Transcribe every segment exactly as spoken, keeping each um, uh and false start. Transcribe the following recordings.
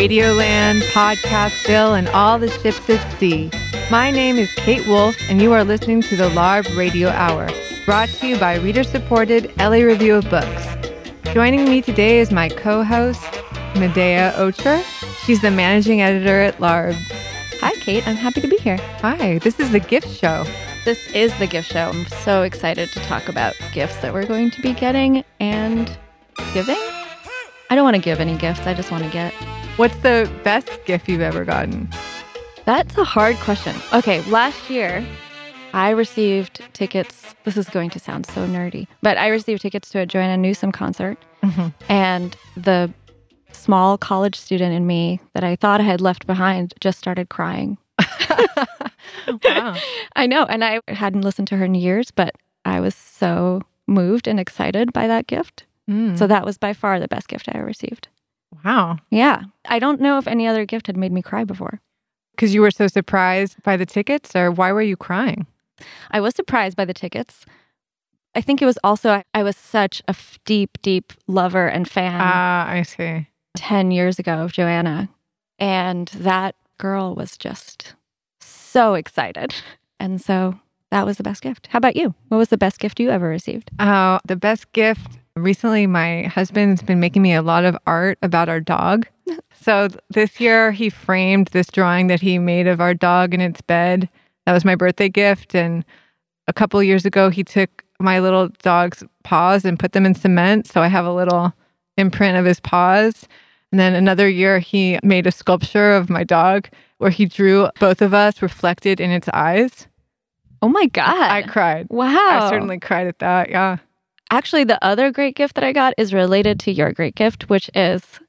Radioland, Podcastville, and all the ships at sea. My name is Kate Wolf, and you are listening to the LARB Radio Hour, brought to you by reader-supported L A Review of Books. Joining me today is my co-host, Medaya Ocher. She's the managing editor at LARB. Hi, Kate. I'm happy to be here. Hi. This is the gift show. This is the gift show. I'm so excited to talk about gifts that we're going to be getting and giving. I don't want to give any gifts. I just want to get. What's the best gift you've ever gotten? That's a hard question. Okay, last year I received tickets. This is going to sound so nerdy, but I received tickets to a Joanna Newsom concert. Mm-hmm. And the small college student in me that I thought I had left behind just started crying. Wow. I know. And I hadn't listened to her in years, but I was so moved and excited by that gift. Mm. So that was by far the best gift I ever received. Wow. Yeah. I don't know if any other gift had made me cry before. Because you were so surprised by the tickets, or why were you crying? I was surprised by the tickets. I think it was also, I, I was such a f- deep, deep lover and fan. Ah, uh, I see. ten years ago of Joanna. And that girl was just so excited. And so that was the best gift. How about you? What was the best gift you ever received? Oh, uh, the best gift... Recently, my husband's been making me a lot of art about our dog. So this year, he framed this drawing that he made of our dog in its bed. That was my birthday gift. And a couple years ago, he took my little dog's paws and put them in cement. So I have a little imprint of his paws. And then another year, he made a sculpture of my dog where he drew both of us reflected in its eyes. Oh, my God. I cried. Wow. I certainly cried at that. Yeah. Actually, the other great gift that I got is related to your great gift, which is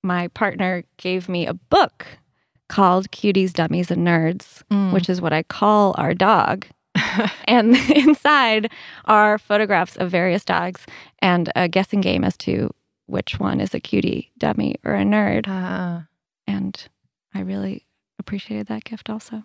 my partner gave me a book called Cuties, Dummies, and Nerds, mm. which is what I call our dog. And inside are photographs of various dogs and a guessing game as to which one is a cutie, dummy, or a nerd. Uh. And I really appreciated that gift also.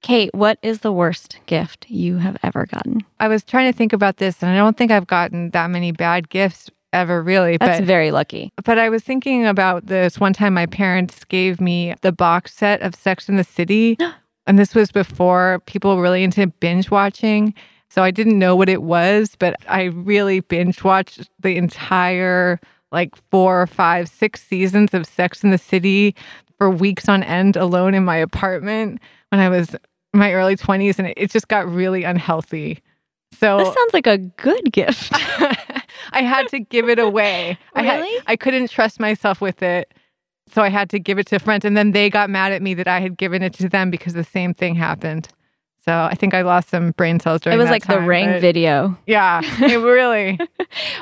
Kate, what is the worst gift you have ever gotten? I was trying to think about this, and I don't think I've gotten that many bad gifts ever, really. That's but, very lucky. But I was thinking about this one time my parents gave me the box set of Sex and the City, and this was before people were really into binge watching, so I didn't know what it was, but I really binge watched the entire, like, four, five, six seasons of Sex and the City for weeks on end alone in my apartment when I was in my early twenties, and it just got really unhealthy. So this sounds like a good gift. I had to give it away. Really? I, had, I couldn't trust myself with it, so I had to give it to friends, and then they got mad at me that I had given it to them because the same thing happened. So I think I lost some brain cells during that time. It was like time, the Ring but, video. Yeah, it really.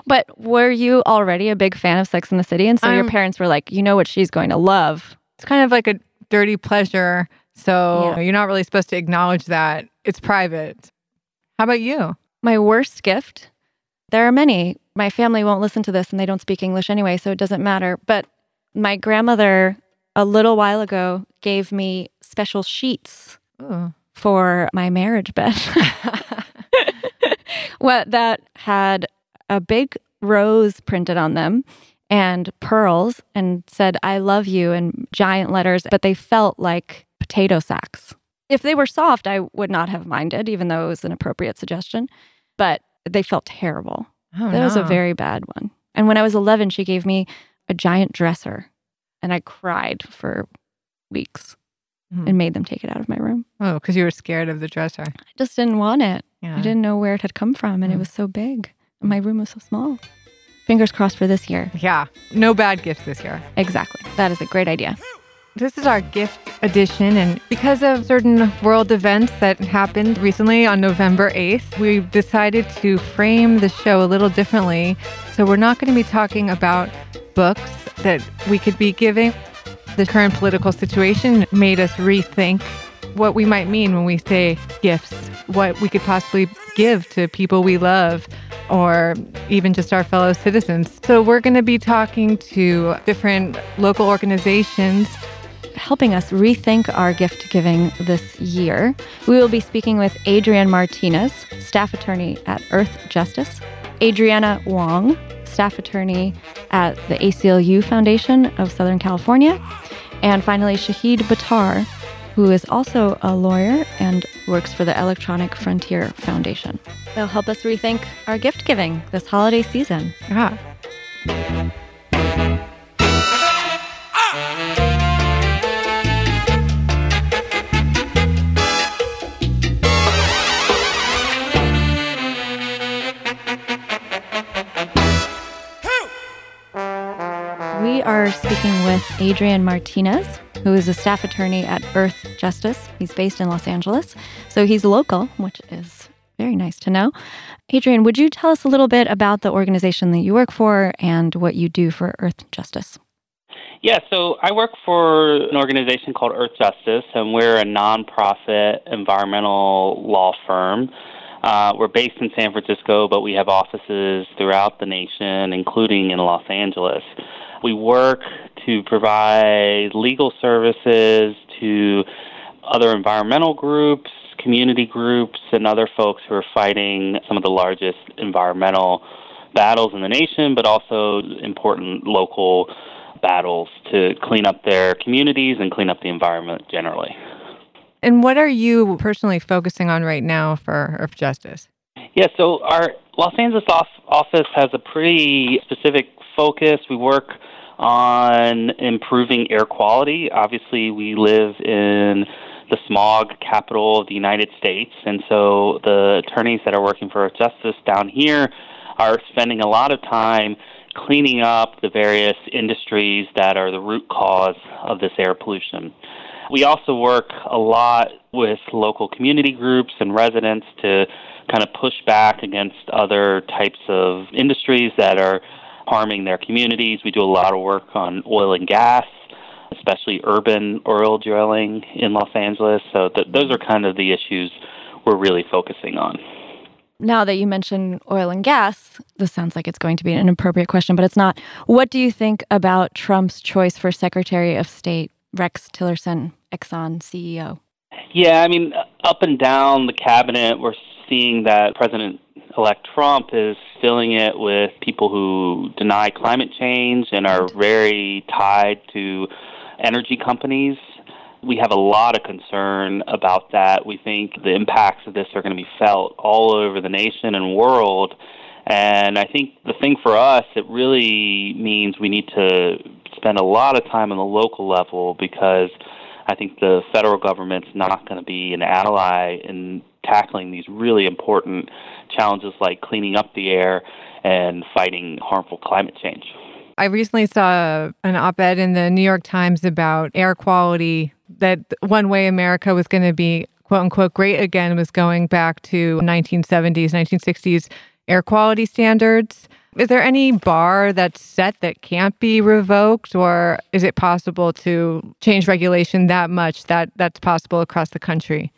But were you already a big fan of Sex and the City? And so I'm, your parents were like, you know what she's going to love. It's kind of like a dirty pleasure. So yeah. You're not really supposed to acknowledge that. It's private. How about you? My worst gift? There are many. My family won't listen to this and they don't speak English anyway, so it doesn't matter. But my grandmother, a little while ago, gave me special sheets Ooh. For my marriage bed. Well, that had a big rose printed on them and pearls and said, I love you in giant letters, but they felt like potato sacks. If they were soft, I would not have minded, even though it was an appropriate suggestion, but they felt terrible. Oh, that no. was a very bad one. And when I was eleven, she gave me a giant dresser, and I cried for weeks mm-hmm. and made them take it out of my room. Oh, because you were scared of the dresser. I just didn't want it. Yeah. I didn't know where it had come from, and mm-hmm. it was so big, and my room was so small. Fingers crossed for this year. Yeah, no bad gifts this year. Exactly. That is a great idea. This is our gift edition, and because of certain world events that happened recently on November eighth, we've decided to frame the show a little differently. So we're not going to be talking about books that we could be giving. The current political situation made us rethink what we might mean when we say gifts, what we could possibly give to people we love, or even just our fellow citizens. So we're going to be talking to different local organizations helping us rethink our gift giving this year. We will be speaking with Adrian Martinez, staff attorney at Earth Justice, Adrienne Wong, staff attorney at the A C L U Foundation of Southern California, And finally, Shahid Buttar, who is also a lawyer and works for the Electronic Frontier Foundation. They'll help us rethink our gift-giving this holiday season. Yeah. We are speaking with Adrian Martinez, who is a staff attorney at Earth Justice. He's based in Los Angeles, so he's local, which is very nice to know. Adrian, would you tell us a little bit about the organization that you work for and what you do for Earth Justice? Yeah, so I work for an organization called Earth Justice, and we're a nonprofit environmental law firm. Uh, we're based in San Francisco, but we have offices throughout the nation, including in Los Angeles. We work to provide legal services to other environmental groups, community groups, and other folks who are fighting some of the largest environmental battles in the nation, but also important local battles to clean up their communities and clean up the environment generally. And what are you personally focusing on right now for Earth Justice? Yeah, so our Los Angeles office has a pretty specific focus. We work on improving air quality. Obviously, we live in the smog capital of the United States, and so the attorneys that are working for Earth Justice down here are spending a lot of time cleaning up the various industries that are the root cause of this air pollution. We also work a lot with local community groups and residents to kind of push back against other types of industries that are harming their communities. We do a lot of work on oil and gas, especially urban oil drilling in Los Angeles. So th- those are kind of the issues we're really focusing on. Now that you mention oil and gas, this sounds like it's going to be an inappropriate question, but it's not. What do you think about Trump's choice for Secretary of State, Rex Tillerson, Exxon C E O? Yeah, I mean, up and down the cabinet, we're seeing that President-elect Trump is filling it with people who deny climate change and are very tied to energy companies. We have a lot of concern about that. We think the impacts of this are going to be felt all over the nation and world. And I think the thing for us, it really means we need to spend a lot of time on the local level, because I think the federal government's not going to be an ally in tackling these really important challenges like cleaning up the air and fighting harmful climate change. I recently saw an op-ed in the New York Times about air quality, that one way America was going to be, quote-unquote, great again was going back to nineteen seventies, nineteen sixties air quality standards. Is there any bar that's set that can't be revoked, or is it possible to change regulation that much that that's possible across the country?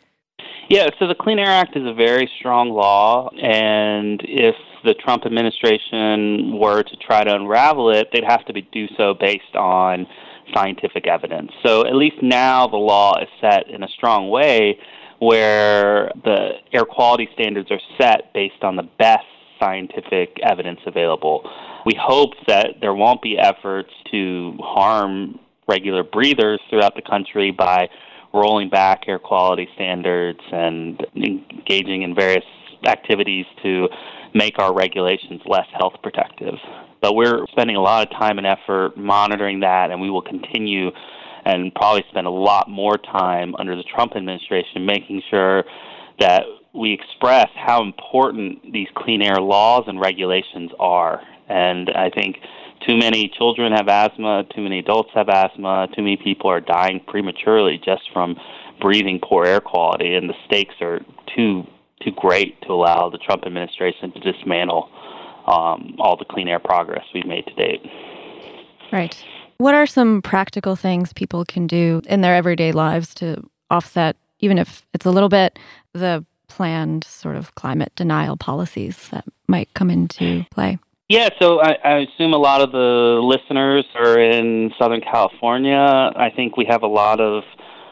Yeah, so the Clean Air Act is a very strong law, and if the Trump administration were to try to unravel it, they'd have to be, do so based on scientific evidence. So at least now the law is set in a strong way where the air quality standards are set based on the best scientific evidence available. We hope that there won't be efforts to harm regular breathers throughout the country by rolling back air quality standards and engaging in various activities to make our regulations less health protective. But we're spending a lot of time and effort monitoring that, and we will continue and probably spend a lot more time under the Trump administration making sure that we express how important these clean air laws and regulations are. And I think too many children have asthma, too many adults have asthma, too many people are dying prematurely just from breathing poor air quality, and the stakes are too too great to allow the Trump administration to dismantle um, all the clean air progress we've made to date. Right. What are some practical things people can do in their everyday lives to offset, even if it's a little bit, the planned sort of climate denial policies that might come into play? Yeah, so I, I assume a lot of the listeners are in Southern California. I think we have a lot of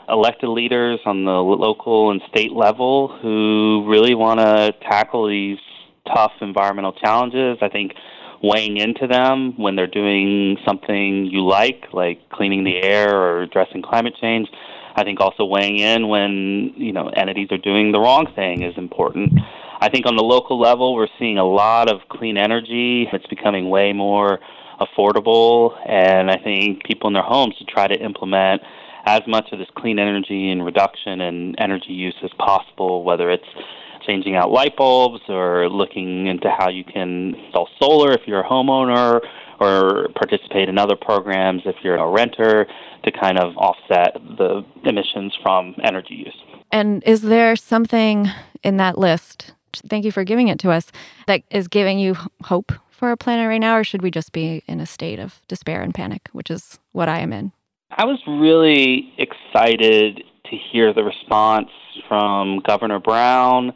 elected leaders on the local and state level who really want to tackle these tough environmental challenges. I think weighing into them when they're doing something you like, like cleaning the air or addressing climate change. I think also weighing in when, you know, entities are doing the wrong thing is important. I think on the local level, we're seeing a lot of clean energy. It's becoming way more affordable, and I think people in their homes should try to implement as much of this clean energy and reduction in energy use as possible, whether it's changing out light bulbs or looking into how you can install solar if you're a homeowner, or participate in other programs if you're a renter to kind of offset the emissions from energy use. And is there something in that list, thank you for giving it to us, that is giving you hope for our planet right now, or should we just be in a state of despair and panic, which is what I am in? I was really excited to hear the response from Governor Brown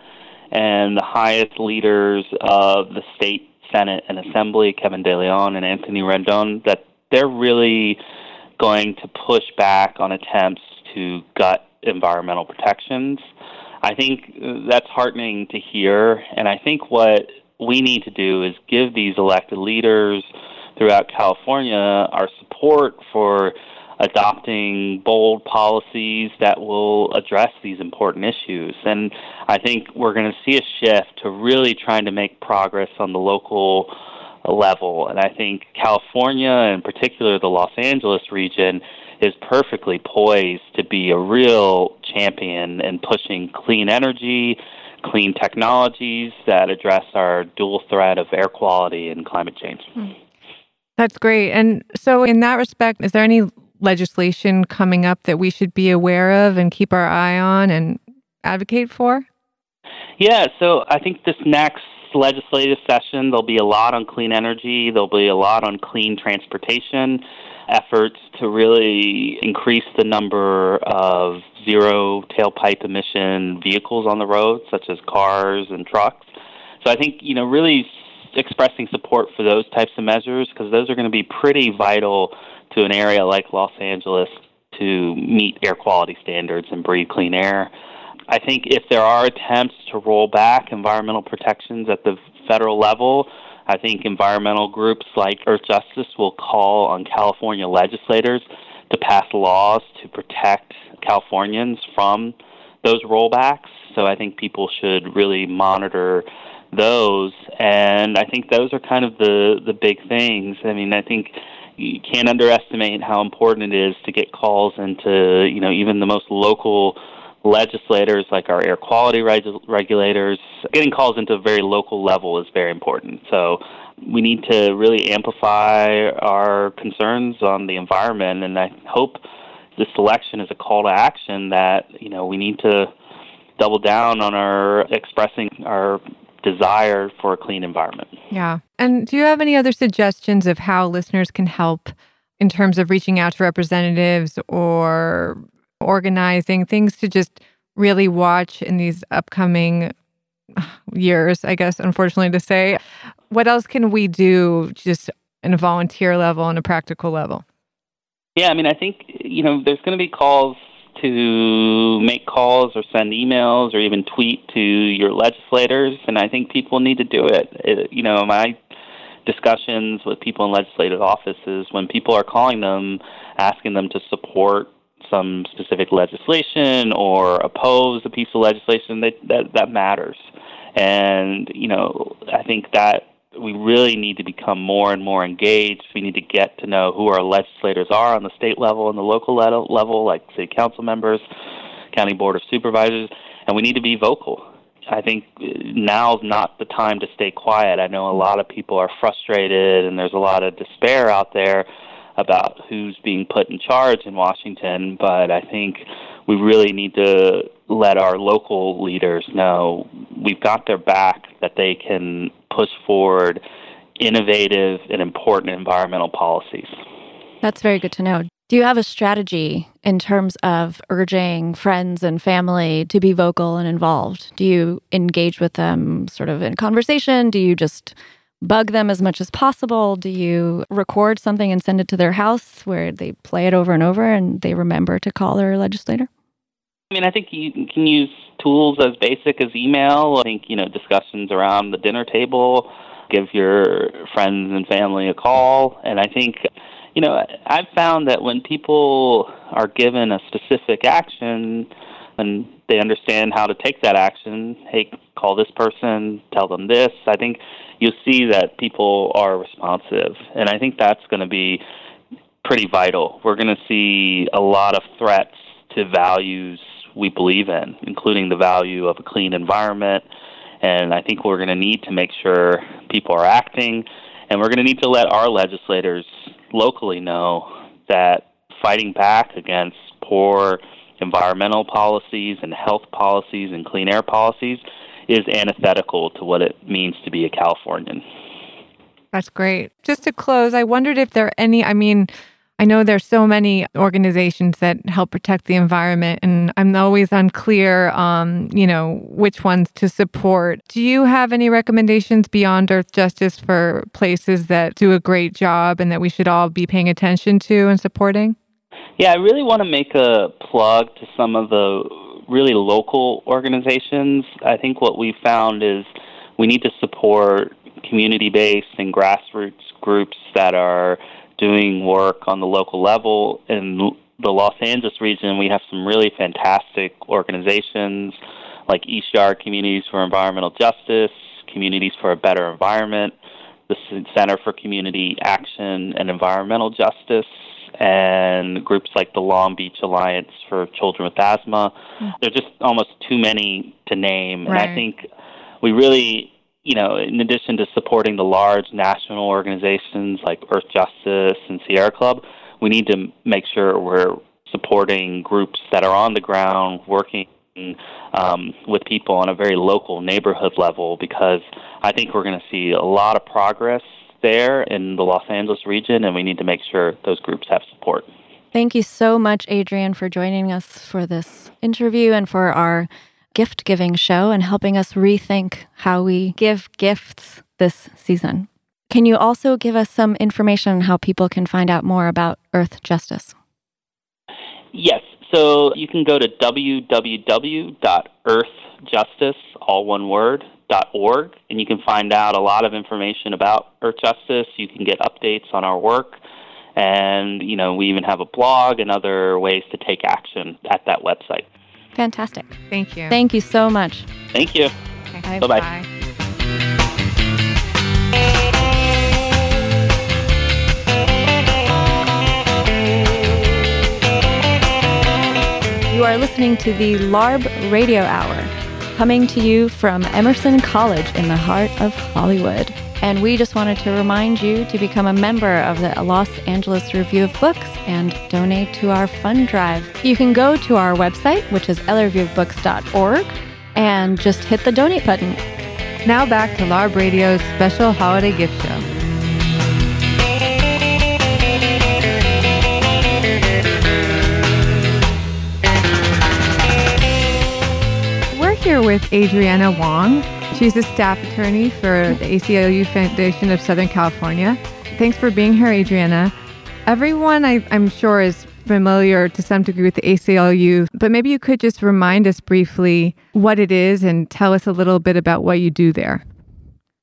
and the highest leaders of the state Senate and Assembly, Kevin DeLeon and Anthony Rendon, that they're really going to push back on attempts to gut environmental protections. I think that's heartening to hear, and I think what we need to do is give these elected leaders throughout California our support for adopting bold policies that will address these important issues. And I think we're going to see a shift to really trying to make progress on the local level. And I think California, in particular the Los Angeles region, is perfectly poised to be a real champion in pushing clean energy, clean technologies that address our dual threat of air quality and climate change. That's great. And so in that respect, is there any legislation coming up that we should be aware of and keep our eye on and advocate for? Yeah, so I think this next legislative session, there'll be a lot on clean energy, there'll be a lot on clean transportation, efforts to really increase the number of zero tailpipe emission vehicles on the road, such as cars and trucks. So I think, you know, really expressing support for those types of measures, because those are going to be pretty vital to an area like Los Angeles to meet air quality standards and breathe clean air. I think if there are attempts to roll back environmental protections at the federal level, I think environmental groups like Earth Justice will call on California legislators to pass laws to protect Californians from those rollbacks. So I think people should really monitor those. And I think those are kind of the, the big things. I mean, I think you can't underestimate how important it is to get calls into, you know, even the most local legislators like our air quality reg- regulators. Getting calls into a very local level is very important. So we need to really amplify our concerns on the environment. And I hope this election is a call to action that, you know, we need to double down on our expressing our desire for a clean environment. Yeah. And do you have any other suggestions of how listeners can help in terms of reaching out to representatives or organizing, things to just really watch in these upcoming years, I guess, unfortunately to say? What else can we do just on a volunteer level and a practical level? Yeah, I mean, I think, you know, there's going to be calls to make calls or send emails or even tweet to your legislators, and I think people need to do it. it. You know, my discussions with people in legislative offices, when people are calling them, asking them to support some specific legislation or oppose a piece of legislation, they, that, that matters. And, you know, I think that we really need to become more and more engaged. We need to get to know who our legislators are on the state level and the local level, like city council members, county board of supervisors, and we need to be vocal. I think now's not the time to stay quiet. I know a lot of people are frustrated and there's a lot of despair out there about who's being put in charge in Washington, but I think we really need to let our local leaders know we've got their back, that they can push forward innovative and important environmental policies. That's very good to know. Do you have a strategy in terms of urging friends and family to be vocal and involved? Do you engage with them sort of in conversation? Do you just bug them as much as possible? Do you record something and send it to their house where they play it over and over and they remember to call their legislator? I mean, I think you can use tools as basic as email. I think, you know, discussions around the dinner table give your friends and family a call. And I think, you know, I've found that when people are given a specific action and they understand how to take that action, hey, call this person, tell them this, I think you'll see that people are responsive. And I think that's going to be pretty vital. We're going to see a lot of threats to values we believe in, including the value of a clean environment. And I think we're going to need to make sure people are acting, and we're going to need to let our legislators locally know that fighting back against poor environmental policies and health policies and clean air policies is antithetical to what it means to be a Californian. That's great. Just to close, I wondered if there are any, I mean, I know there's so many organizations that help protect the environment, and I'm always unclear on, you know, which ones to support. Do you have any recommendations beyond Earth Justice for places that do a great job and that we should all be paying attention to and supporting? Yeah, I really want to make a plug to some of the really local organizations. I think what we found is we need to support community-based and grassroots groups that are doing work on the local level. In the Los Angeles region, we have some really fantastic organizations like E C R, Communities for Environmental Justice, Communities for a Better Environment, the Center for Community Action and Environmental Justice, and groups like the Long Beach Alliance for Children with Asthma. Mm. There are just almost too many to name. Right. And I think we really... You know, in addition to supporting the large national organizations like Earth Justice and Sierra Club, we need to make sure we're supporting groups that are on the ground working um, with people on a very local neighborhood level, because I think we're going to see a lot of progress there in the Los Angeles region, and we need to make sure those groups have support. Thank you so much, Adrian, for joining us for this interview and for our gift-giving show and helping us rethink how we give gifts this season. Can you also give us some information on how people can find out more about Earth Justice? Yes. So you can go to w w w dot earth justice, all one word, .org, and you can find out a lot of information about Earth Justice. You can get updates on our work. And, you know, we even have a blog and other ways to take action at that website. Fantastic. Thank you. Thank you so much. Thank you. Okay. Bye-bye. Bye. You are listening to the LARB Radio Hour, coming to you from Emerson College in the heart of Hollywood. And we just wanted to remind you to become a member of the Los Angeles Review of Books and donate to our fund drive. You can go to our website, which is l r view of books dot org, and just hit the donate button. Now back to LARB Radio's special holiday gift show. We're here with Adrienne Wong. She's a staff attorney for the A C L U Foundation of Southern California. Thanks for being here, Adrienne. Everyone, I, I'm sure, is familiar to some degree with the A C L U, but maybe you could just remind us briefly what it is and tell us a little bit about what you do there.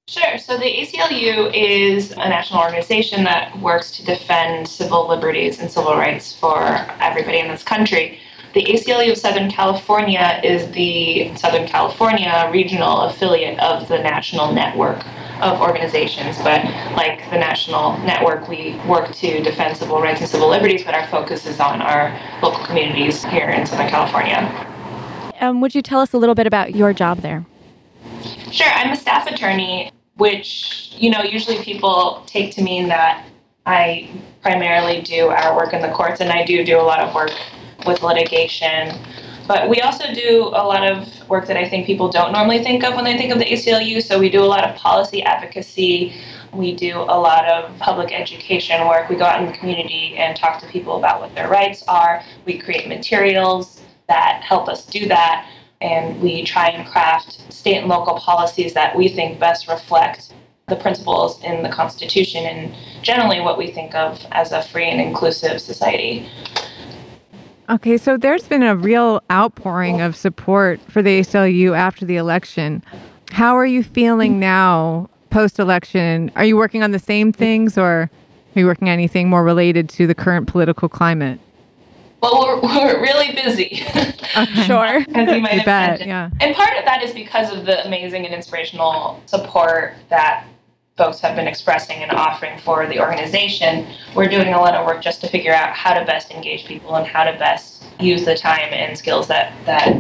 Sure. So the A C L U is a national organization that works to defend civil liberties and civil rights for everybody in this country. The A C L U of Southern California is the Southern California regional affiliate of the national network of organizations. But like the national network, we work to defend civil rights and civil liberties, but our focus is on our local communities here in Southern California. Um, would you tell us a little bit about your job there? Sure. I'm a staff attorney, which, you know, usually people take to mean that I primarily do our work in the courts, and I do do a lot of work with litigation. But we also do a lot of work that I think people don't normally think of when they think of the A C L U. So we do a lot of policy advocacy. We do a lot of public education work. We go out in the community and talk to people about what their rights are. We create materials that help us do that. And we try and craft state and local policies that we think best reflect the principles in the Constitution and generally what we think of as a free and inclusive society. Okay, so there's been a real outpouring of support for the A C L U after the election. How are you feeling now post-election, are you working on the same things, or are you working on anything more related to the current political climate? Well, we're, we're really busy. Okay. Sure. As you might imagine. Yeah. And part of that is because of the amazing and inspirational support that folks have been expressing and offering for the organization. We're doing a lot of work just to figure out how to best engage people and how to best use the time and skills that, that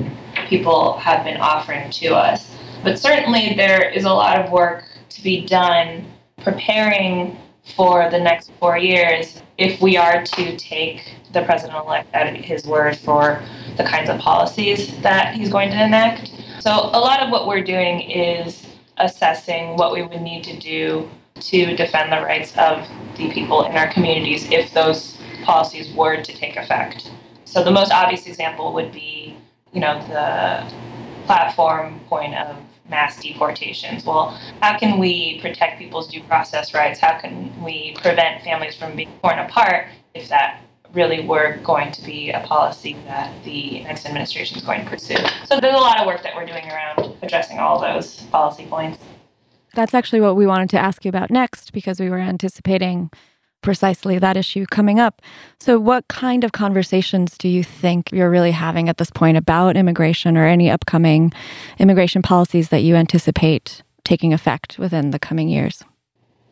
people have been offering to us. But certainly there is a lot of work to be done preparing for the next four years if we are to take the president-elect at his word for the kinds of policies that he's going to enact. So a lot of what we're doing is assessing what we would need to do to defend the rights of the people in our communities if those policies were to take effect. So the most obvious example would be, you know, the platform point of mass deportations. Well, how can we protect people's due process rights? How can we prevent families from being torn apart if that really were going to be a policy that the next administration is going to pursue? So there's a lot of work that we're doing around addressing all those policy points. That's actually what we wanted to ask you about next, because we were anticipating precisely that issue coming up. So what kind of conversations do you think you're really having at this point about immigration or any upcoming immigration policies that you anticipate taking effect within the coming years?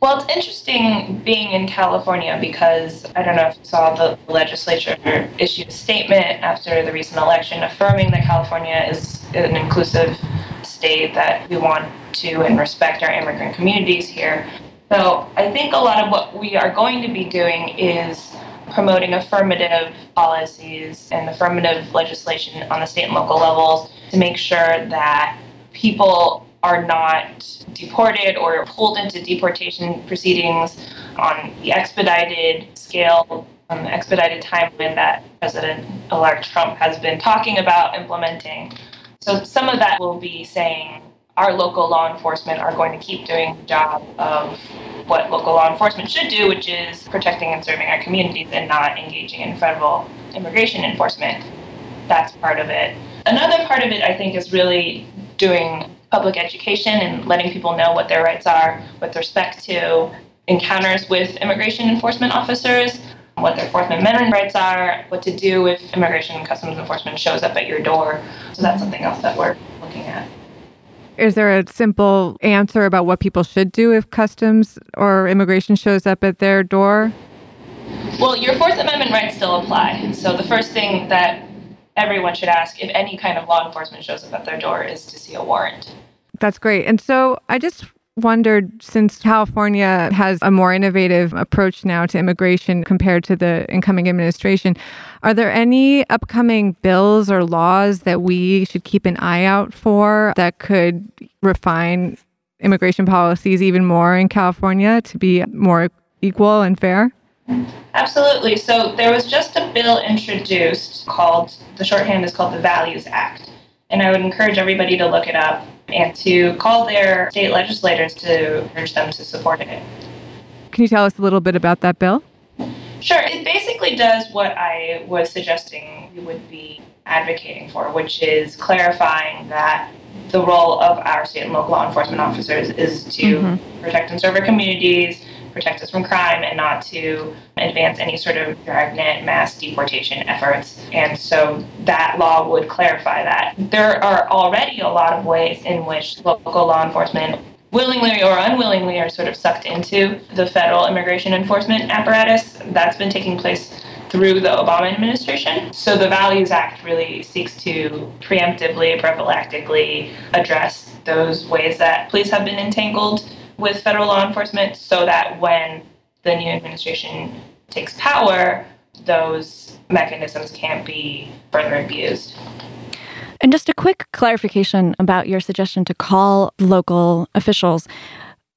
Well, it's interesting being in California because I don't know if you saw the legislature issue a statement after the recent election affirming that California is an inclusive state, that we want to and respect our immigrant communities here. So I think a lot of what we are going to be doing is promoting affirmative policies and affirmative legislation on the state and local levels to make sure that people are not deported or pulled into deportation proceedings on the expedited scale, on the expedited timeline that President-elect Trump has been talking about implementing. So some of that will be saying our local law enforcement are going to keep doing the job of what local law enforcement should do, which is protecting and serving our communities and not engaging in federal immigration enforcement. That's part of it. Another part of it, I think, is really doing public education and letting people know what their rights are with respect to encounters with immigration enforcement officers, what their Fourth Amendment rights are, what to do if Immigration and Customs Enforcement shows up at your door. So that's something else that we're looking at. Is there a simple answer about what people should do if customs or immigration shows up at their door? Well, your Fourth Amendment rights still apply. So the first thing that everyone should ask if any kind of law enforcement shows up at their door is to see a warrant. That's great. And so I just wondered, since California has a more innovative approach now to immigration compared to the incoming administration, are there any upcoming bills or laws that we should keep an eye out for that could refine immigration policies even more in California to be more equal and fair? Absolutely. So there was just a bill introduced called, the shorthand is called the Values Act. And I would encourage everybody to look it up and to call their state legislators to urge them to support it. Can you tell us a little bit about that bill? Sure. It basically does what I was suggesting we would be advocating for, which is clarifying that the role of our state and local law enforcement officers is to mm-hmm. protect and serve our communities, protect us from crime, and not to advance any sort of dragnet mass deportation efforts. And so that law would clarify that. There are already a lot of ways in which local law enforcement willingly or unwillingly are sort of sucked into the federal immigration enforcement apparatus. That's been taking place through the Obama administration. So the Values Act really seeks to preemptively, prophylactically address those ways that police have been entangled with federal law enforcement, so that when the new administration takes power, those mechanisms can't be further abused. And just a quick clarification about your suggestion to call local officials.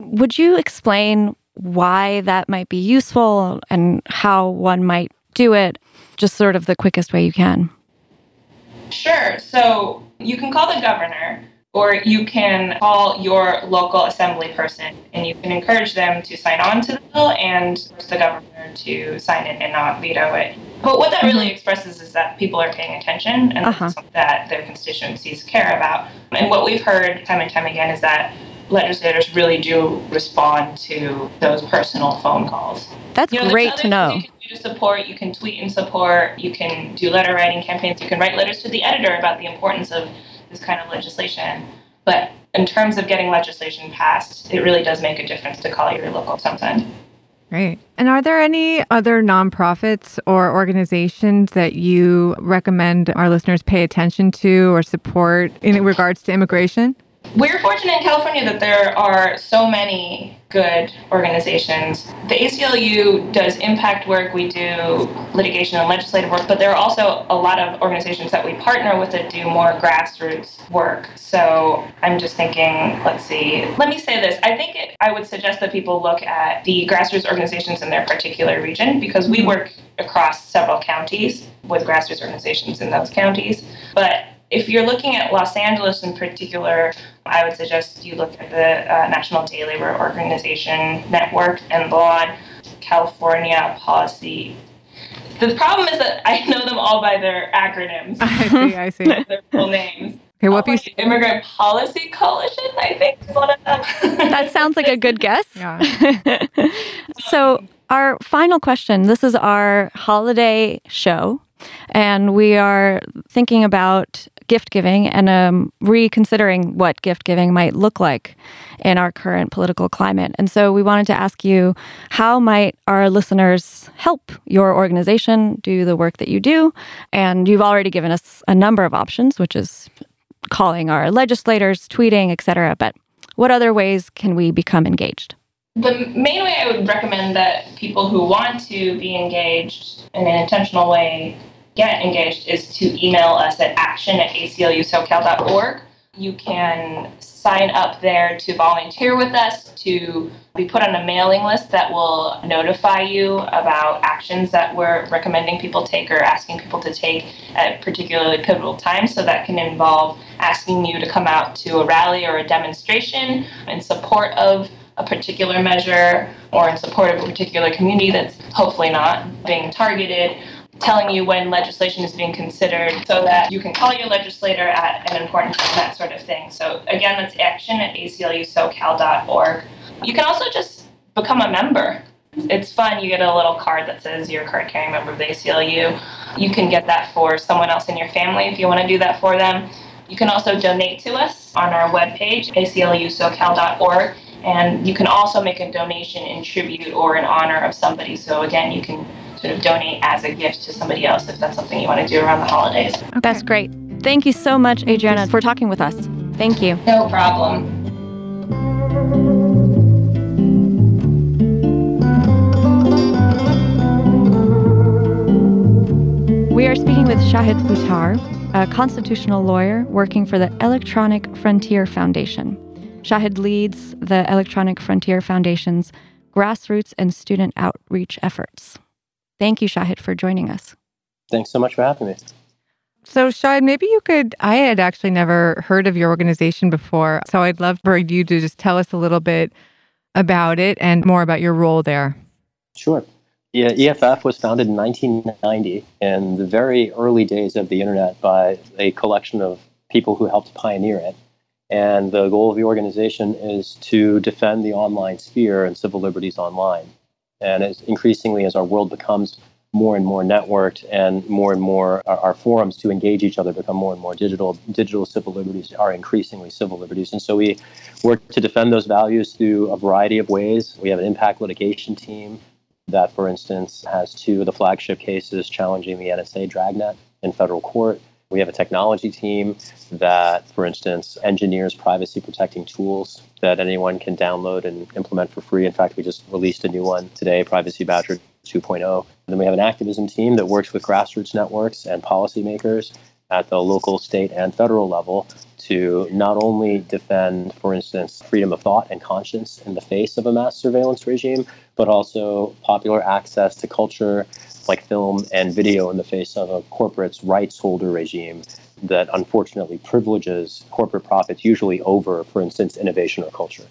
Would you explain why that might be useful and how one might do it, just sort of the quickest way you can? Sure. So you can call the governor, or you can call your local assembly person, and you can encourage them to sign on to the bill and force the governor to sign it and not veto it. But what that really expresses is that people are paying attention and uh-huh. that's something that their constituencies care about. And what we've heard time and time again is that legislators really do respond to those personal phone calls. That's you know, great to know. You can do to support, you can tweet in support, you can do letter writing campaigns, you can write letters to the editor about the importance of this kind of legislation. But in terms of getting legislation passed, it really does make a difference to call your local something. Right. And are there any other nonprofits or organizations that you recommend our listeners pay attention to or support in regards to immigration? We're fortunate in California that there are so many good organizations. The A C L U does impact work. We do litigation and legislative work, but there are also a lot of organizations that we partner with that do more grassroots work. So I'm just thinking, let's see. Let me say this. I think it, I would suggest that people look at the grassroots organizations in their particular region, because we work across several counties with grassroots organizations in those counties. But if you're looking at Los Angeles in particular, I would suggest you look at the uh, National Day Labor Organization Network and Law, California Policy. The problem is that I know them all by their acronyms. I see, I see. Their full names. Okay, what piece? Immigrant Policy Coalition, I think, is one of them. That sounds like a good guess. Yeah. So our final question, this is our holiday show, and we are thinking about gift giving and um, reconsidering what gift giving might look like in our current political climate. And so we wanted to ask you, how might our listeners help your organization do the work that you do? And you've already given us a number of options, which is calling our legislators, tweeting, et cetera. But what other ways can we become engaged? The main way I would recommend that people who want to be engaged in an intentional way get engaged is to email us at action at a c l u socal dot org. You can sign up there to volunteer with us, to be put on a mailing list that will notify you about actions that we're recommending people take or asking people to take at particularly pivotal times. So that can involve asking you to come out to a rally or a demonstration in support of a particular measure or in support of a particular community that's hopefully not being targeted, telling you when legislation is being considered so that you can call your legislator at an important time, that sort of thing. So again, that's action at a c l u socal dot org. You can also just become a member. It's fun. You get a little card that says you're a card-carrying member of the A C L U. You can get that for someone else in your family if you want to do that for them. You can also donate to us on our webpage, a c l u socal dot org. And you can also make a donation in tribute or in honor of somebody. So again, you can sort of donate as a gift to somebody else if that's something you want to do around the holidays. Okay. That's great. Thank you so much, Adriana, for talking with us. Thank you. No problem. We are speaking with Shahid Buttar, a constitutional lawyer working for the Electronic Frontier Foundation. Shahid leads the Electronic Frontier Foundation's grassroots and student outreach efforts. Thank you, Shahid, for joining us. Thanks so much for having me. So, Shahid, maybe you could, I had actually never heard of your organization before, so I'd love for you to just tell us a little bit about it and more about your role there. Sure. Yeah, E F F was founded in nineteen ninety in the very early days of the internet by a collection of people who helped pioneer it. And the goal of the organization is to defend the online sphere and civil liberties online. And as increasingly as our world becomes more and more networked and more and more our, our forums to engage each other become more and more digital, digital civil liberties are increasingly civil liberties. And so we work to defend those values through a variety of ways. We have an impact litigation team that, for instance, has two of the flagship cases challenging the N S A dragnet in federal court. We have a technology team that, for instance, engineers privacy-protecting tools that anyone can download and implement for free. In fact, we just released a new one today, Privacy Badger two point oh. And then we have an activism team that works with grassroots networks and policymakers at the local, state, and federal level to not only defend, for instance, freedom of thought and conscience in the face of a mass surveillance regime, but also popular access to culture, like film and video in the face of a corporate's rights holder regime that unfortunately privileges corporate profits usually over, for instance, innovation or culture.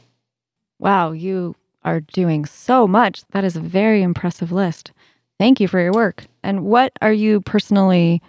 Wow, you are doing so much. That is a very impressive list. Thank you for your work. And what are you personally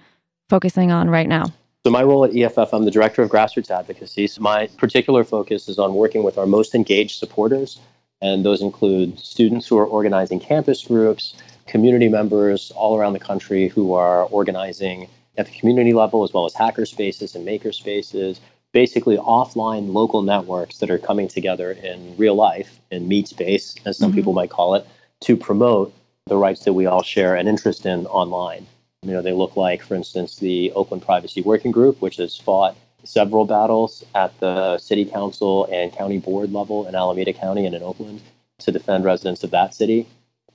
focusing on right now? So my role at E F F, I'm the director of grassroots advocacy. So my particular focus is on working with our most engaged supporters, and those include students who are organizing campus groups, community members all around the country who are organizing at the community level, as well as hacker spaces and maker spaces, basically offline local networks that are coming together in real life, in meet space, as some mm-hmm. people might call it, to promote the rights that we all share an interest in online. You know, they look like, for instance, the Oakland Privacy Working Group, which has fought several battles at the city council and county board level in Alameda County and in Oakland to defend residents of that city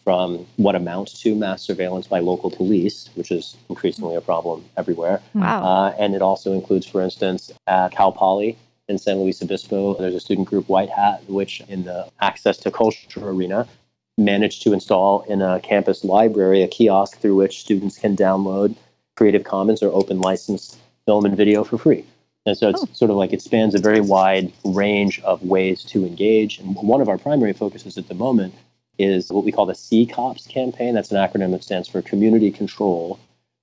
from what amounts to mass surveillance by local police, which is increasingly a problem everywhere. Wow. Uh, and it also includes, for instance, at Cal Poly in San Luis Obispo, there's a student group, White Hat, which in the access to culture arena managed to install in a campus library a kiosk through which students can download Creative Commons or open license film and video for free. And so it's oh. sort of like it spans a very wide range of ways to engage. And one of our primary focuses at the moment is what we call the C-Cops campaign. That's an acronym that stands for Community Control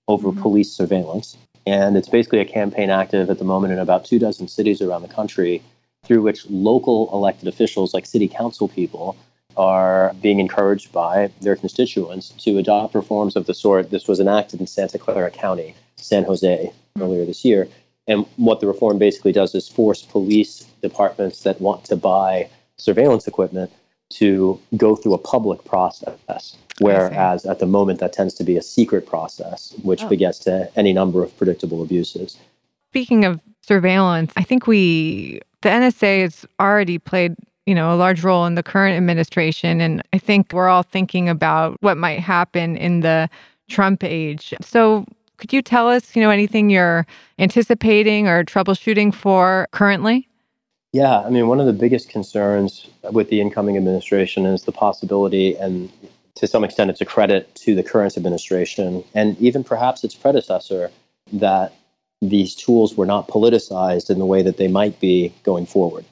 Over mm-hmm. Police Surveillance. And it's basically a campaign active at the moment in about two dozen cities around the country, through which local elected officials, like city council people, are being encouraged by their constituents to adopt reforms of the sort. This was enacted in Santa Clara County, San Jose, earlier this year. And what the reform basically does is force police departments that want to buy surveillance equipment to go through a public process, whereas at the moment that tends to be a secret process, which oh. begets to any number of predictable abuses. Speaking of surveillance, I think we, the N S A has already played, you know, a large role in the current administration. And I think we're all thinking about what might happen in the Trump age. So could you tell us, you know, anything you're anticipating or troubleshooting for currently? Yeah, I mean, one of the biggest concerns with the incoming administration is the possibility, and to some extent it's a credit to the current administration and even perhaps its predecessor, that these tools were not politicized in the way that they might be going forward.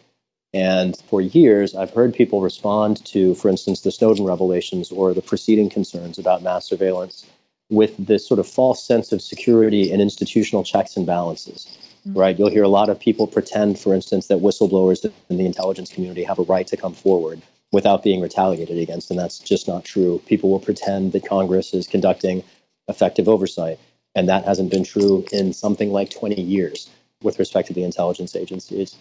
And for years, I've heard people respond to, for instance, the Snowden revelations or the preceding concerns about mass surveillance with this sort of false sense of security and institutional checks and balances. Right. You'll hear a lot of people pretend, for instance, that whistleblowers in the intelligence community have a right to come forward without being retaliated against. And that's just not true. People will pretend that Congress is conducting effective oversight. And that hasn't been true in something like twenty years with respect to the intelligence agencies.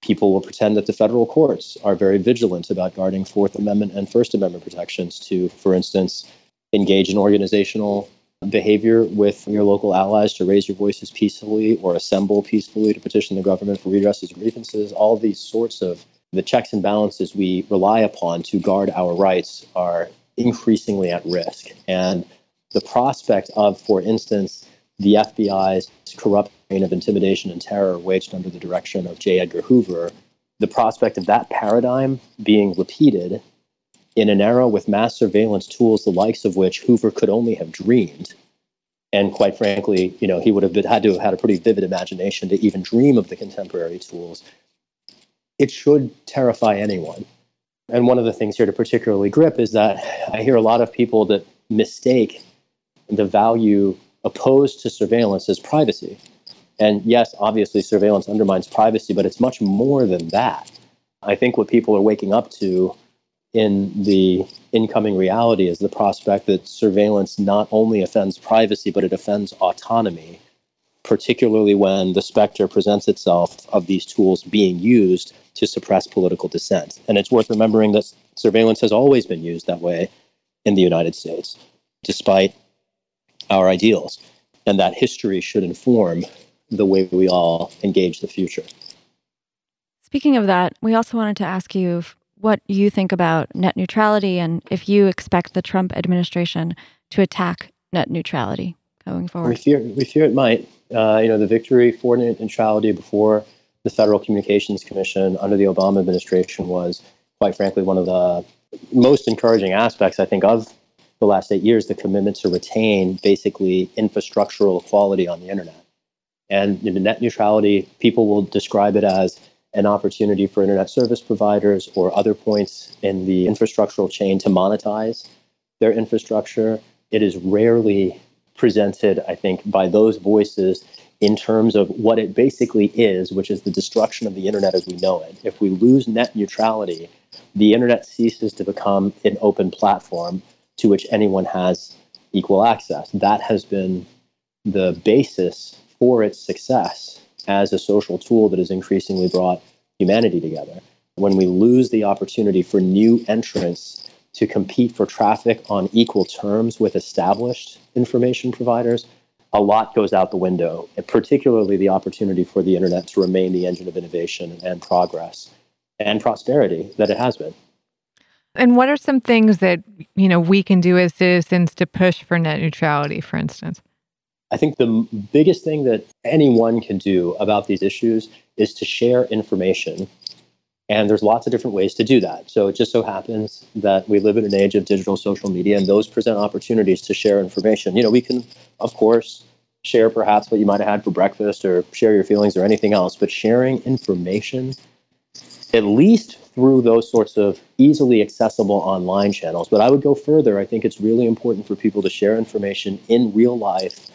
People will pretend that the federal courts are very vigilant about guarding Fourth Amendment and First Amendment protections to, for instance, engage in organizational behavior with your local allies to raise your voices peacefully or assemble peacefully to petition the government for redress of grievances. All these sorts of the checks and balances we rely upon to guard our rights are increasingly at risk. And the prospect of, for instance, the F B I's corrupt reign of intimidation and terror waged under the direction of J. Edgar Hoover, the prospect of that paradigm being repeated in an era with mass surveillance tools, the likes of which Hoover could only have dreamed. And quite frankly, you know, he would have been, had to have had a pretty vivid imagination to even dream of the contemporary tools. It should terrify anyone. And one of the things here to particularly grip is that I hear a lot of people that mistake the value opposed to surveillance as privacy. And yes, obviously surveillance undermines privacy, but it's much more than that. I think what people are waking up to in the incoming reality is the prospect that surveillance not only offends privacy, but it offends autonomy, particularly when the specter presents itself of these tools being used to suppress political dissent. And it's worth remembering that surveillance has always been used that way in the United States, despite our ideals. And that history should inform the way we all engage the future. Speaking of that, we also wanted to ask you if- what you think about net neutrality and if you expect the Trump administration to attack net neutrality going forward. We fear, we fear it might. Uh, you know, the victory for net neutrality before the Federal Communications Commission under the Obama administration was, quite frankly, one of the most encouraging aspects, I think, of the last eight years, the commitment to retain basically infrastructural equality on the internet. And in net neutrality, people will describe it as an opportunity for internet service providers or other points in the infrastructural chain to monetize their infrastructure. It is rarely presented, I think, by those voices in terms of what it basically is, which is the destruction of the internet as we know it. If we lose net neutrality, the internet ceases to become an open platform to which anyone has equal access. That has been the basis for its success as a social tool that has increasingly brought humanity together. When we lose the opportunity for new entrants to compete for traffic on equal terms with established information providers, a lot goes out the window, and particularly the opportunity for the internet to remain the engine of innovation and progress and prosperity that it has been. And what are some things that, you know, we can do as citizens to push for net neutrality, for instance? I think the biggest thing that anyone can do about these issues is to share information. And there's lots of different ways to do that. So it just so happens that we live in an age of digital social media, and those present opportunities to share information. You know, we can, of course, share perhaps what you might have had for breakfast or share your feelings or anything else. But sharing information, at least through those sorts of easily accessible online channels. But I would go further. I think it's really important for people to share information in real life,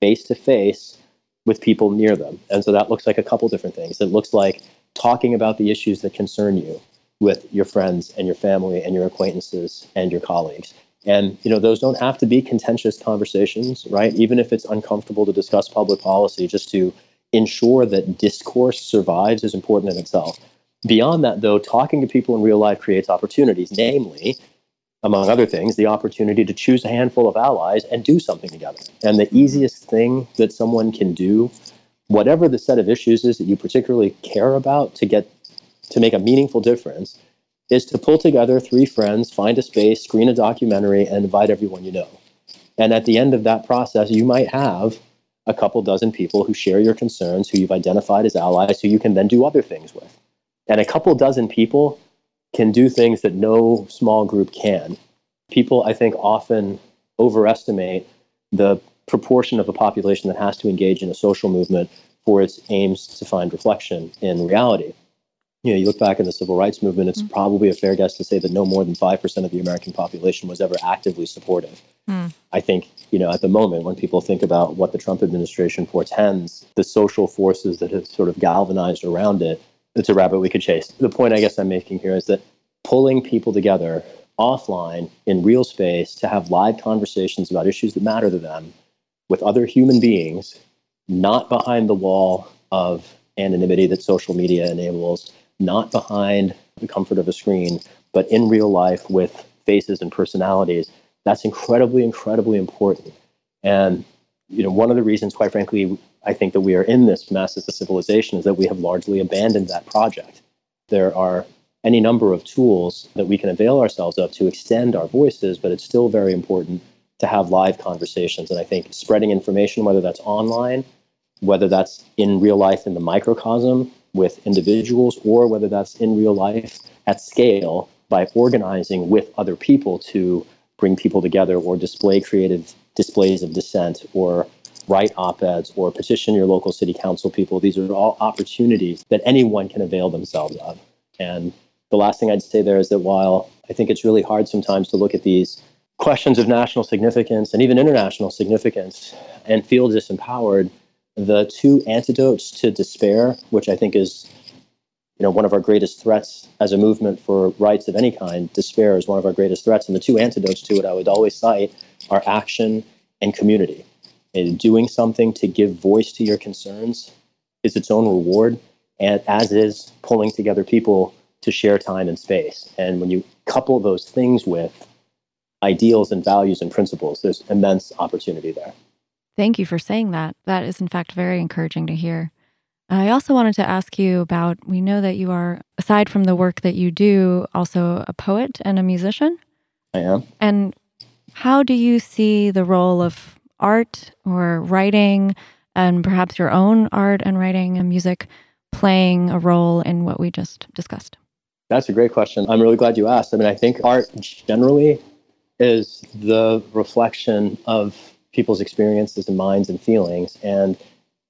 face-to-face, with people near them. And so that looks like a couple different things. It looks like talking about the issues that concern you with your friends and your family and your acquaintances and your colleagues. And, you know, those don't have to be contentious conversations, right? Even if it's uncomfortable to discuss public policy, just to ensure that discourse survives is important in itself. Beyond that, though, talking to people in real life creates opportunities, namely, among other things, the opportunity to choose a handful of allies and do something together. And the easiest thing that someone can do, whatever the set of issues is that you particularly care about, to get to make a meaningful difference, is to pull together three friends, find a space, screen a documentary, and invite everyone you know. And at the end of that process, you might have a couple dozen people who share your concerns, who you've identified as allies, who you can then do other things with. And a couple dozen people can do things that no small group can. People, I think, often overestimate the proportion of the population that has to engage in a social movement for its aims to find reflection in reality. You know, you look back in the civil rights movement, it's mm. probably a fair guess to say that no more than five percent of the American population was ever actively supportive. Mm. I think, you know, at the moment, when people think about what the Trump administration portends, the social forces that have sort of galvanized around it, it's a rabbit we could chase. The point I guess I'm making here is that pulling people together offline in real space to have live conversations about issues that matter to them with other human beings, not behind the wall of anonymity that social media enables, not behind the comfort of a screen, but in real life with faces and personalities, that's incredibly, incredibly important. And, you know, one of the reasons, quite frankly, I think that we are in this mess as a civilization is that we have largely abandoned that project. There are any number of tools that we can avail ourselves of to extend our voices, but it's still very important to have live conversations. And I think spreading information, whether that's online, whether that's in real life in the microcosm with individuals, or whether that's in real life at scale by organizing with other people to bring people together or display creative displays of dissent or write op-eds or petition your local city council people. These are all opportunities that anyone can avail themselves of. And the last thing I'd say there is that while I think it's really hard sometimes to look at these questions of national significance and even international significance and feel disempowered, the two antidotes to despair, which I think is, you know, one of our greatest threats as a movement for rights of any kind, despair is one of our greatest threats. And the two antidotes to it I would always cite are action and community. And doing something to give voice to your concerns is its own reward, and as is pulling together people to share time and space. And when you couple those things with ideals and values and principles, there's immense opportunity there. Thank you for saying that. That is, in fact, very encouraging to hear. I also wanted to ask you about, we know that you are, aside from the work that you do, also a poet and a musician. I am. And how do you see the role of art or writing, and perhaps your own art and writing and music playing a role in what we just discussed? That's a great question. I'm really glad you asked. I mean, I think art generally is the reflection of people's experiences and minds and feelings. And,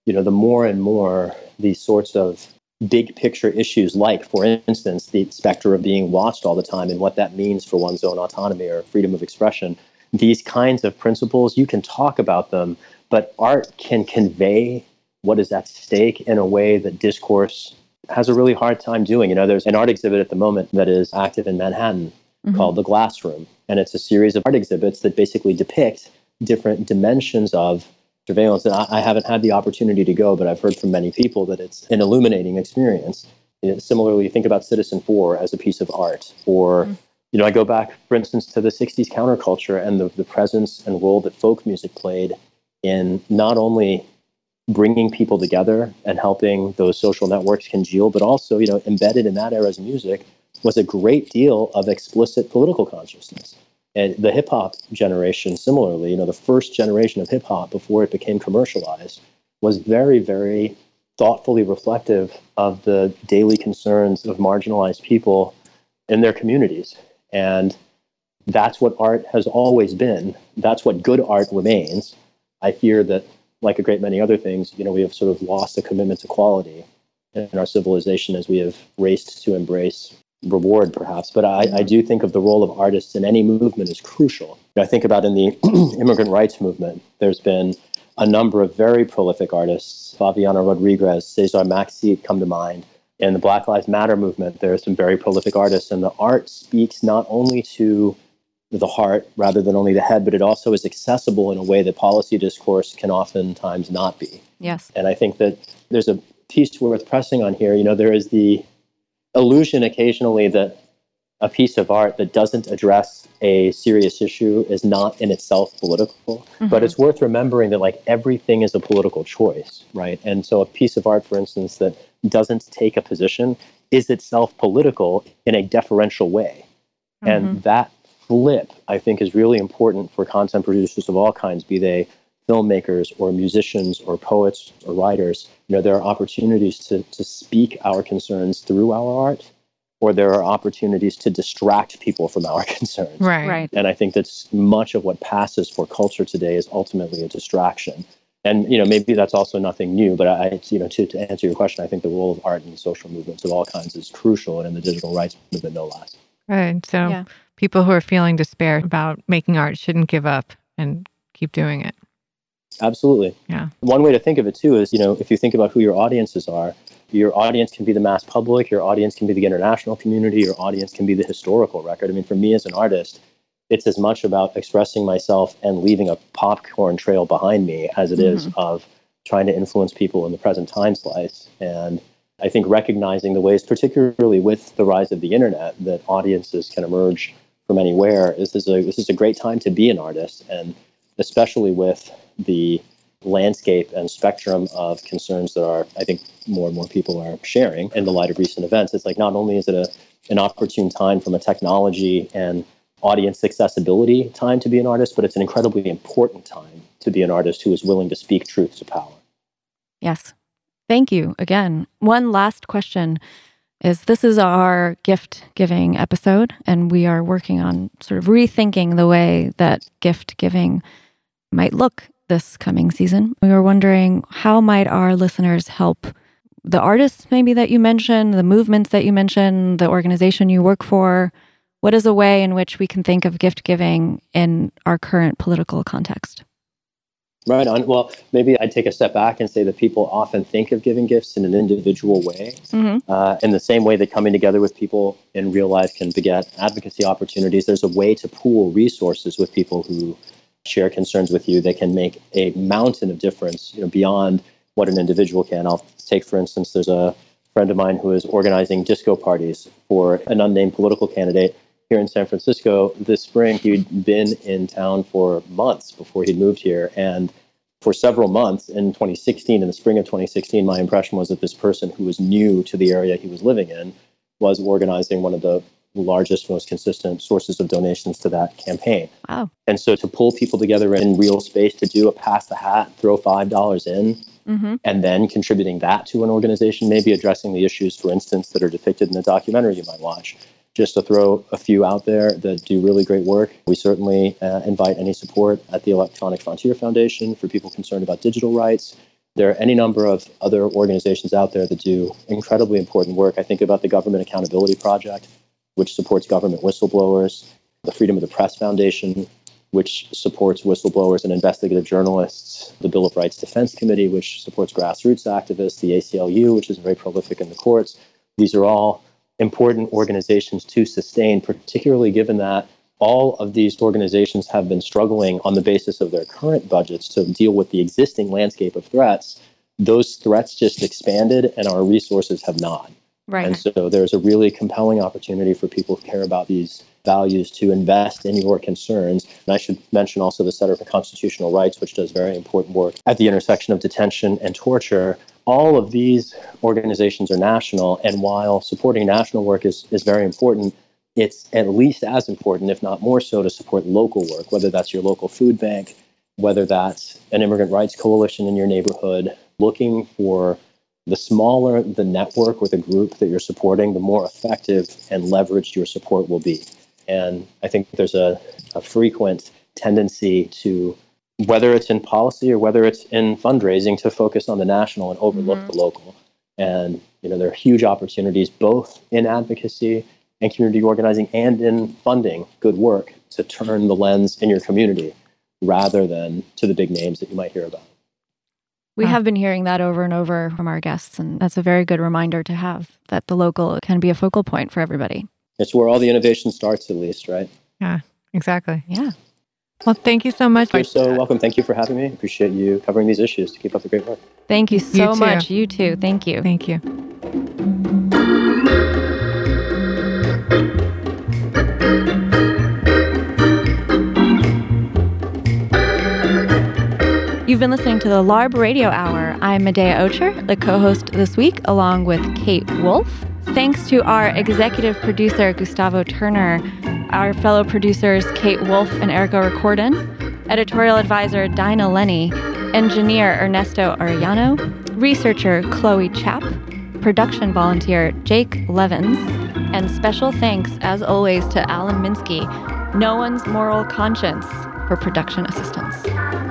you know, the more and more these sorts of big picture issues, like, for instance, the specter of being watched all the time and what that means for one's own autonomy or freedom of expression, these kinds of principles, you can talk about them, but art can convey what is at stake in a way that discourse has a really hard time doing. You know, there's an art exhibit at the moment that is active in Manhattan mm-hmm. called The Glass Room. And it's a series of art exhibits that basically depict different dimensions of surveillance. And I, I haven't had the opportunity to go, but I've heard from many people that it's an illuminating experience. You know, similarly, think about Citizen Four as a piece of art, or mm-hmm. You know, I go back, for instance, to the sixties counterculture and the, the presence and role that folk music played in not only bringing people together and helping those social networks congeal, but also, you know, embedded in that era's music was a great deal of explicit political consciousness. And the hip hop generation, similarly, you know, the first generation of hip hop before it became commercialized was very, very thoughtfully reflective of the daily concerns of marginalized people in their communities. And that's what art has always been. That's what good art remains. I fear that, like a great many other things, you know, we have sort of lost a commitment to quality in our civilization as we have raced to embrace reward, perhaps. But I, I do think of the role of artists in any movement as crucial. I think about in the immigrant rights movement, there's been a number of very prolific artists. Fabiana Rodriguez, Cesar Maxi come to mind. In the Black Lives Matter movement, there are some very prolific artists, and the art speaks not only to the heart rather than only the head, but it also is accessible in a way that policy discourse can oftentimes not be. Yes. And I think that there's a piece worth pressing on here. You know, there is the illusion occasionally that a piece of art that doesn't address a serious issue is not in itself political, mm-hmm. but it's worth remembering that, like, everything is a political choice, right? And so a piece of art, for instance, that doesn't take a position is itself political in a deferential way. Mm-hmm. And that flip, I think, is really important for content producers of all kinds, be they filmmakers or musicians or poets or writers. You know, there are opportunities to, to speak our concerns through our art, or there are opportunities to distract people from our concerns. Right. right. And I think that's much of what passes for culture today is ultimately a distraction. And, you know, maybe that's also nothing new, but I, you know, to, to answer your question, I think the role of art in social movements of all kinds is crucial, and in the digital rights movement, no less. Right. So yeah. People who are feeling despair about making art shouldn't give up and keep doing it. Absolutely. Yeah. One way to think of it, too, is, you know, if you think about who your audiences are, your audience can be the mass public, your audience can be the international community, your audience can be the historical record. I mean, for me as an artist, it's as much about expressing myself and leaving a popcorn trail behind me as it mm-hmm. is of trying to influence people in the present time slice. And I think recognizing the ways, particularly with the rise of the internet, that audiences can emerge from anywhere, this is a, this is a great time to be an artist, and especially with the landscape and spectrum of concerns that are, I think, more and more people are sharing in the light of recent events. It's like, not only is it a, an opportune time from a technology and audience accessibility time to be an artist, but it's an incredibly important time to be an artist who is willing to speak truth to power. Yes. Thank you again. One last question is, this is our gift giving episode, and we are working on sort of rethinking the way that gift giving might look this coming season. We were wondering, how might our listeners help the artists maybe that you mentioned, the movements that you mentioned, the organization you work for? What is a way in which we can think of gift giving in our current political context? Right on. Well, maybe I'd take a step back and say that people often think of giving gifts in an individual way, mm-hmm. uh, in the same way that coming together with people in real life can beget advocacy opportunities. There's a way to pool resources with people who share concerns with you that can make a mountain of difference, you know, beyond what an individual can. I'll take, for instance, there's a friend of mine who is organizing disco parties for an unnamed political candidate here in San Francisco this spring. He'd been in town for months before he moved here. And for several months in twenty sixteen, in the spring of twenty sixteen, my impression was that this person who was new to the area he was living in was organizing one of the largest, most consistent sources of donations to that campaign. Wow. And so to pull people together in real space to do a pass the hat, throw five dollars in, mm-hmm. and then contributing that to an organization, maybe addressing the issues, for instance, that are depicted in the documentary you might watch. Just to throw a few out there that do really great work, we certainly uh, invite any support at the Electronic Frontier Foundation for people concerned about digital rights. There are any number of other organizations out there that do incredibly important work. I think about the Government Accountability Project, which supports government whistleblowers, the Freedom of the Press Foundation, which supports whistleblowers and investigative journalists, the Bill of Rights Defense Committee, which supports grassroots activists, the A C L U, which is very prolific in the courts. These are all important organizations to sustain, particularly given that all of these organizations have been struggling on the basis of their current budgets to deal with the existing landscape of threats. Those threats just expanded and our resources have not. Right. And so there's a really compelling opportunity for people who care about these values to invest in your concerns. And I should mention also the Center for Constitutional Rights, which does very important work at the intersection of detention and torture. All of these organizations are national, and while supporting national work is, is very important, it's at least as important, if not more so, to support local work, whether that's your local food bank, whether that's an immigrant rights coalition in your neighborhood, looking for the smaller the network or the group that you're supporting, the more effective and leveraged your support will be. And I think there's a, a frequent tendency to, whether it's in policy or whether it's in fundraising, to focus on the national and overlook mm-hmm. the local. And, you know, there are huge opportunities both in advocacy and community organizing and in funding good work to turn the lens in your community rather than to the big names that you might hear about. We have been hearing that over and over from our guests, and that's a very good reminder to have, that the local can be a focal point for everybody. It's where all the innovation starts, at least, right? Yeah, exactly. Yeah. Well, thank you so much. You're so welcome. Thank you for having me. Appreciate you covering these issues. To keep up the great work. Thank you so much. You too. Thank you. Thank you. You've been listening to the LARB Radio Hour. I'm Medaya Ocher, the co-host this week, along with Kate Wolf. Thanks to our executive producer, Gustavo Turner, our fellow producers, Kate Wolf and Erica Recordin, editorial advisor, Dinah Lenny, engineer, Ernesto Arellano, researcher, Chloe Chapp, production volunteer, Jake Levins, and special thanks, as always, to Alan Minsky, No One's Moral Conscience, for production assistance.